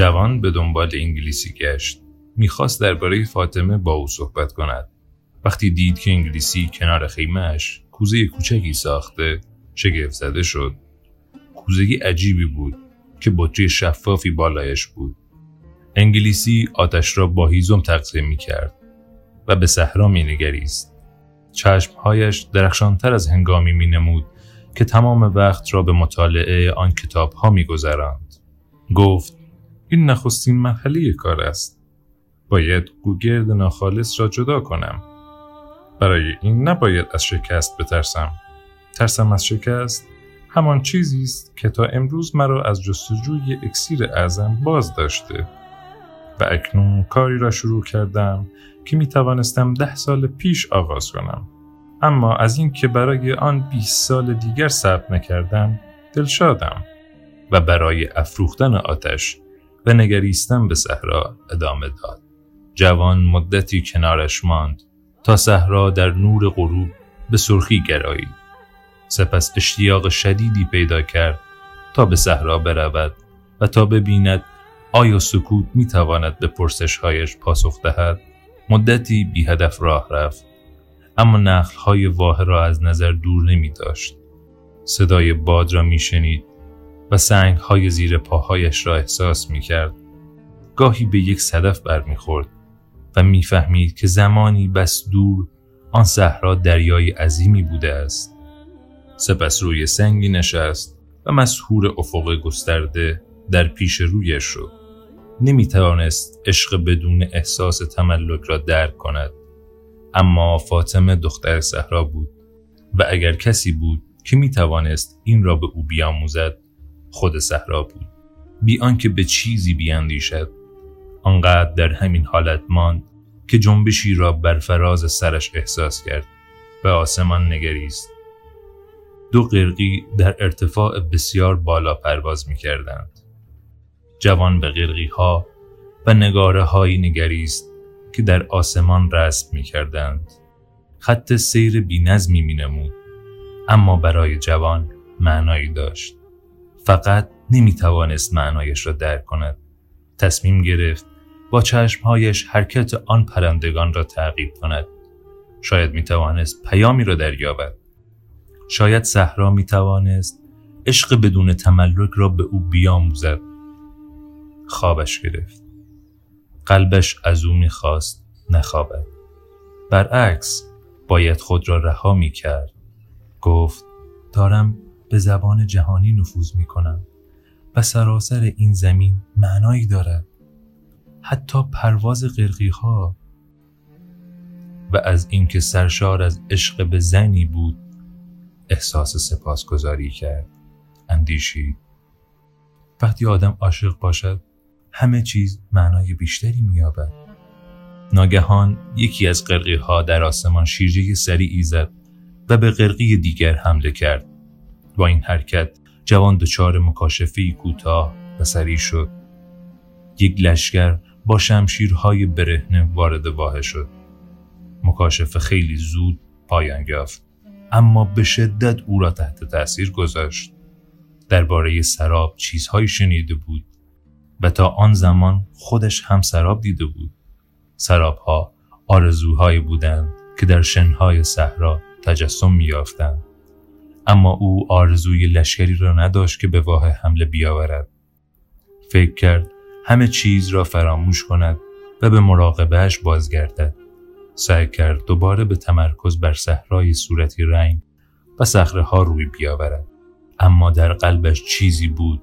جوان به دنبال انگلیسی گشت. میخواست درباره فاطمه با او صحبت کند. وقتی دید که انگلیسی کنار خیمه‌اش کوزه کوچکی ساخته، شگفت زده شد. کوزه عجیبی بود که بطری شفافی بالایش بود. انگلیسی آتش را با هیزم تقسیم می‌کرد و به صحرا می‌نگریست. چشم‌هایش درخشان‌تر از هنگامی می‌نمود که تمام وقت را به مطالعه آن کتاب‌ها می‌گذراند. گفت: این نخستین مرحله کار است. باید گوگرد ناخالص را جدا کنم. برای این نباید از شکست بترسم. ترسم از شکست همان چیزی است که تا امروز مرا از جستجوی اکسیر اعظم باز داشته و اکنون کاری را شروع کردم که می توانستم 10 سال پیش آغاز کنم. اما از این که برای آن 20 سال دیگر صبر نکردم دلشادم و برای افروختن آتش و نگریستن به صحرا ادامه داد. جوان مدتی کنارش ماند تا صحرا در نور غروب به سرخی گرایید. سپس اشتیاق شدیدی پیدا کرد تا به صحرا برود و تا ببیند آیا سکوت میتواند به پرسش‌هایش پاسخ دهد. مدتی بی هدف راه رفت، اما نخل‌های واحه را از نظر دور نمی‌داشت. صدای باد را میشنید و سنگ‌های زیر پاهایش را احساس می‌کرد. گاهی به یک صدف برمیخورد و میفهمید که زمانی بس دور آن صحرا دریای عظیمی بوده است. سپس روی سنگی نشست و مسحور افق گسترده در پیش رویش شد. نمیتوانست عشق بدون احساس تملک را درک کند. اما فاطمه دختر صحرا بود و اگر کسی بود که میتوانست این را به او بیاموزد خود صحرا بود. بی آنکه به چیزی بیاندیشد آنقدر در همین حالت ماند که جنبشی را بر فراز سرش احساس کرد. به آسمان نگریست. 2 قرقی در ارتفاع بسیار بالا پرواز می کردند. جوان به قرقی ها و نگاره هایی نگریست که در آسمان رسم می کردند. خط سیر بی نظمی می نمود، اما برای جوان معنایی داشت. فقط نمی توانست معنایش را درک کند. تصمیم گرفت با چشمهایش حرکت آن پرندگان را تعقیب کند. شاید می توانست پیامی را دریابد. شاید صحرا میتوانست عشق بدون تملک را به او بیاموزد. خوابش گرفت. قلبش از او میخواست نخوابد. برعکس باید خود را رها میکرد. گفت: دارم به زبان جهانی نفوذ میکنم و سراسر این زمین معنایی دارد. حتی پرواز قرقی ها. و از اینکه سرشار از عشق به زنی بود احساس سپاسگزاری کرد. اندیشید: وقتی آدم عاشق باشد همه چیز معنای بیشتری می‌یابد. ناگهان یکی از قرقی‌ها در آسمان شیرجه سریعی زد و به قرقی دیگر حمله کرد. با این حرکت جوان دچار مکاشفه‌ای کوتاه و سریع شد. یک لشکر با شمشیرهای برهنه وارد واحه شد. مکاشفه خیلی زود پایان یافت، اما به شدت او را تحت تأثیر گذاشت. درباره سراب چیزهایی شنیده بود و تا آن زمان خودش هم سراب دیده بود. سرابها آرزوهایی بودند که در شنهای صحرا تجسم می‌یافتند. اما او آرزوی لشکری را نداشت که به واحه حمله بیاورد. فکر کرد همه چیز را فراموش کند و به مراقبهش بازگردد. سعی کرد دوباره به تمرکز بر صحرای صورتی رنگ و صخره‌ها روی بیاورد، اما در قلبش چیزی بود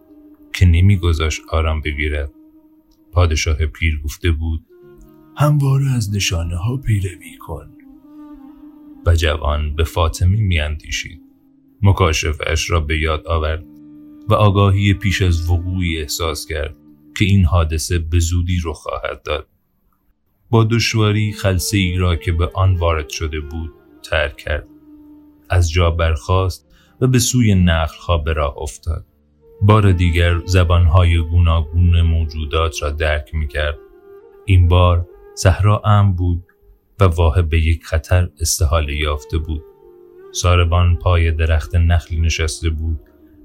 که نمی‌گذاشت آرام بگیرد. پادشاه پیر گفته بود: همواره از نشانه‌ها پیروی کن. و جوان به فاطمه می‌اندیشید. مکاشفه‌اش را به یاد آورد و آگاهی پیش از وقوعی احساس کرد که این حادثه به زودی رخ خواهد داد. با دشواری خلسه ای را که به آن وارد شده بود ترک کرد. از جا برخاست و به سوی نخل‌ها به راه افتاد. بار دیگر زبانهای گوناگون موجودات را درک می‌کرد. این بار صحرا امن بود و واحه به یک خطر استحاله یافته بود. ساربان پای درخت نخلی نشسته بود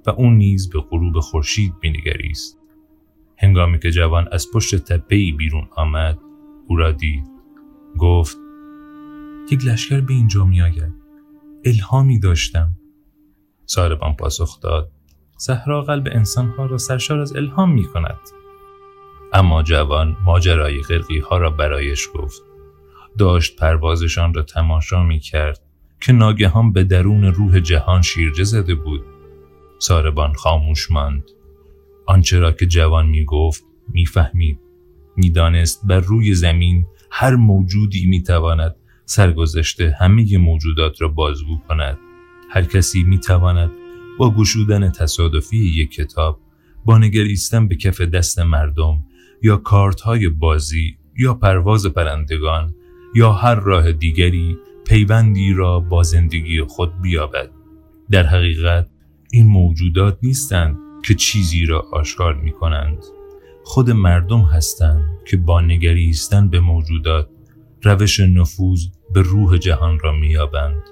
و او نیز به غروب خورشید می‌نگریست. هنگامی که جوان از پشت تپه‌ای بیرون آمد او را دید. گفت یک لشکر به اینجا می آید. الهامی داشتم. سهراب پاسخ داد صحرا قلب انسانها را سرشار از الهام می کند. اما جوان ماجرای قرقی ها را برایش گفت. داشت پروازشان را تماشا می کرد که ناگهان به درون روح جهان شیرجه زده بود. سهراب خاموش ماند. آنچه را که جوان می گفت می فهمید. می دانست بر روی زمین هر موجودی می تواند سرگذشته همه موجودات را بازگو کند. هر کسی می تواند با گشودن تصادفی یک کتاب، با نگریستن به کف دست مردم یا کارت‌های بازی یا پرواز پرندگان یا هر راه دیگری پیوندی را با زندگی خود بیابد. در حقیقت این موجودات نیستند که چیزی را آشکار می کنند. خود مردم هستند که با نگریستن به موجودات روش نفوذ به روح جهان را می‌یابند.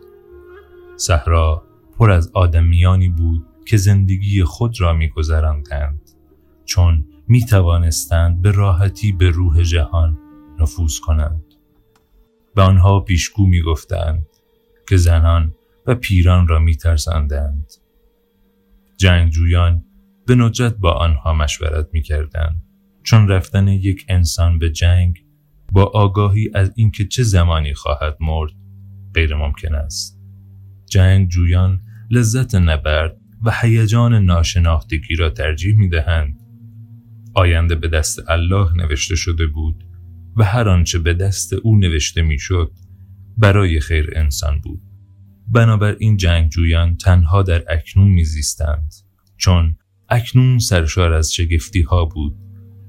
صحرا پر از آدمیانی بود که زندگی خود را می‌گذراندند چون می‌توانستند به راحتی به روح جهان نفوذ کنند. به آنها پیشگو می‌گفتند که زنان و پیران را می‌ترساندند. جنگجویان به ندرت با آنها مشورت می‌کردند چون رفتن یک انسان به جنگ با آگاهی از اینکه چه زمانی خواهد مرد غیر ممکن است. جنگجویان لذت نبرد و هیجان ناشناختگی را ترجیح می‌دهند. آینده به دست الله نوشته شده بود و هر آنچه به دست او نوشته می‌شد برای خیر انسان بود. بنابراین جنگجویان تنها در اکنون می‌زیستند چون اکنون سرشار از شگفتی‌ها بود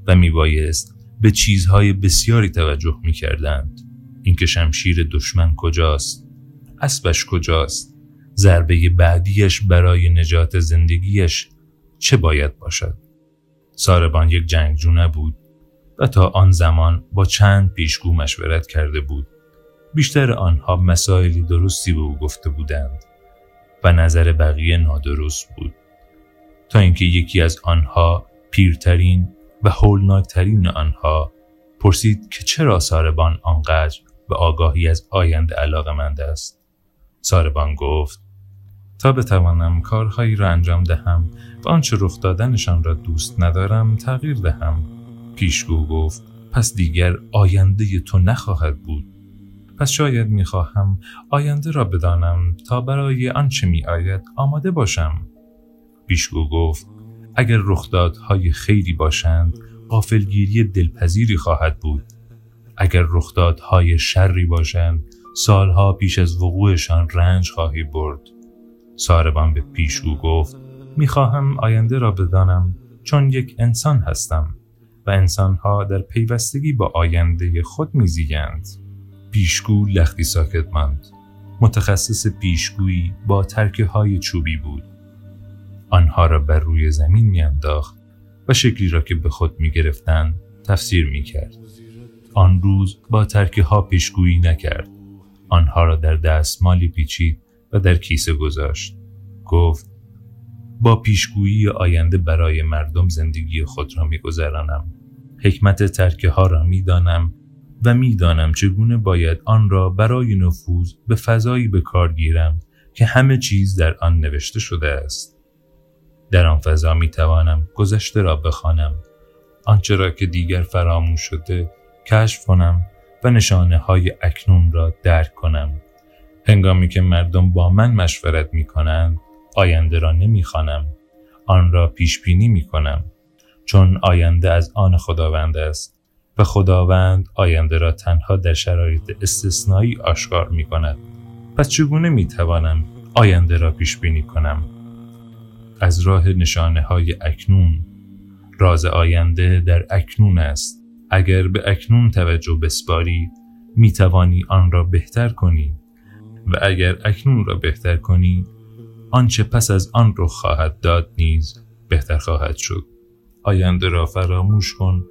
و می‌بایست به چیزهای بسیاری توجه می‌کردند. اینکه شمشیر دشمن کجاست؟ اسبش کجاست؟ ضربه بعدیش برای نجات زندگیش چه باید باشد؟ سهراب یک جنگجو نبود و تا آن زمان با چند پیشگو مشورت کرده بود. بیشتر آنها مسائلی درستی به او گفته بودند و نظر بقیه نادرست بود تا اینکه یکی از آنها پیرترین و هولناکترین آنها پرسید که چرا سهراب آنقدر به آگاهی از آینده علاقه‌مند است. سهراب گفت تا بتوانم کارهایی را انجام دهم و آنچه رخ دادنشان را دوست ندارم تغییر دهم. پیشگو گفت پس دیگر آینده تو نخواهد بود. پس شاید میخواهم آینده را بدانم تا برای آنچه میآید آماده باشم. پیشگو گفت اگر رخدادهای خیری باشند غافلگیری دلپذیری خواهد بود. اگر رخدادهای شری باشند سالها پیش از وقوعشان رنج خواهی برد. سهراب به پیشگو گفت میخواهم آینده را بدانم چون یک انسان هستم و انسانها در پیوستگی با آینده خود میزیگند. پیشگو لختی ساکت ماند. متخصص پیشگویی با ترکه های چوبی بود. آنها را بر روی زمین میانداخت و شکلی را که به خود میگرفتند تفسیر میکرد. آن روز با ترکه ها پیشگویی نکرد. آنها را در دستمالی پیچید و در کیسه گذاشت. گفت با پیشگویی آینده برای مردم زندگی خود را میگذرانم. حکمت ترکه ها را میدانم و میدانم چگونه باید آن را برای نفوذ به فضایی به کار گیرم که همه چیز در آن نوشته شده است. در آن فضا میتوانم گذشته را بخوانم، آنچه را که دیگر فراموش شده کشف کنم و نشانه های اکنون را درک کنم. هنگامی که مردم با من مشورت می کنند آینده را نمی خوانم، آن را پیش بینی می کنم چون آینده از آن خداوند است و خداوند آینده را تنها در شرایط استثنایی آشکار می کند. پس چگونه می توانم آینده را پیش بینی کنم؟ از راه نشانه های اکنون. راز آینده در اکنون است. اگر به اکنون توجه بسپاری می توانی آن را بهتر کنی و اگر اکنون را بهتر کنی آنچه پس از آن را خواهد داد نیز بهتر خواهد شد. آینده را فراموش کن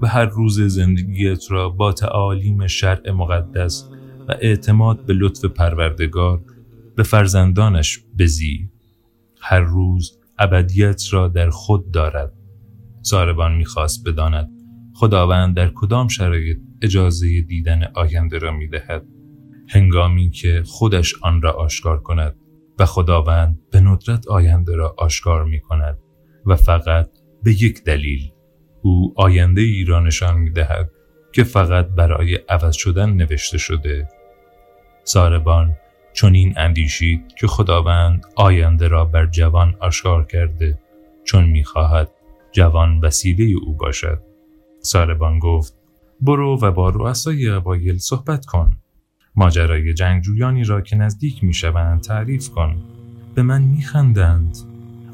و هر روز زندگیت را با تعالیم شرع مقدس و اعتماد به لطف پروردگار به فرزندانش بزی. هر روز ابدیت را در خود دارد. ساربان میخواست بداند خداوند در کدام شرایط اجازه دیدن آینده را میدهد. هنگامی که خودش آن را آشکار کند و خداوند به ندرت آینده را آشکار میکند و فقط به یک دلیل، او آینده ای را نشان میدهد که فقط برای عوض شدن نوشته شده. ساربان چون این اندیشید که خداوند آینده را بر جوان آشکار کرده، چون میخواهد جوان وسیله او باشد. ساربان گفت برو و با رؤسای قبایل صحبت کن. ماجرای جنگجویانی را که نزدیک میشوند تعریف کن. به من میخندند.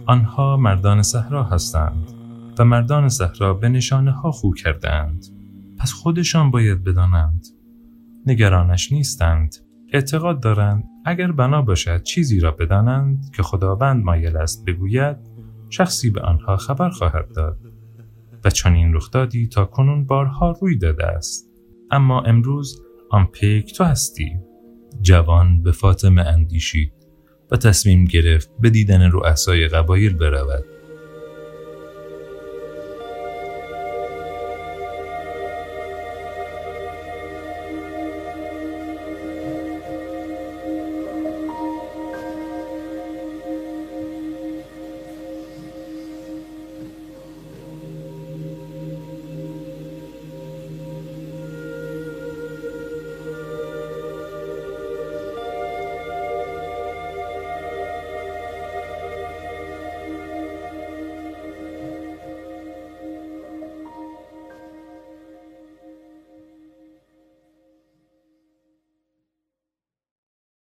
آنها مردان صحرا هستند و مردان صحرا به نشانه ها خو کردند. پس خودشان باید بدانند. نگرانش نیستند. اعتقاد دارند اگر بنا باشد چیزی را بدانند که خداوند مایل است بگوید، شخصی به آنها خبر خواهد داد و چنین رخدادی تا کنون بارها روی داده است. اما امروز آن پیک تو هستی. جوان به فاطمه اندیشید و تصمیم گرفت به دیدن رؤسای قبایل برود.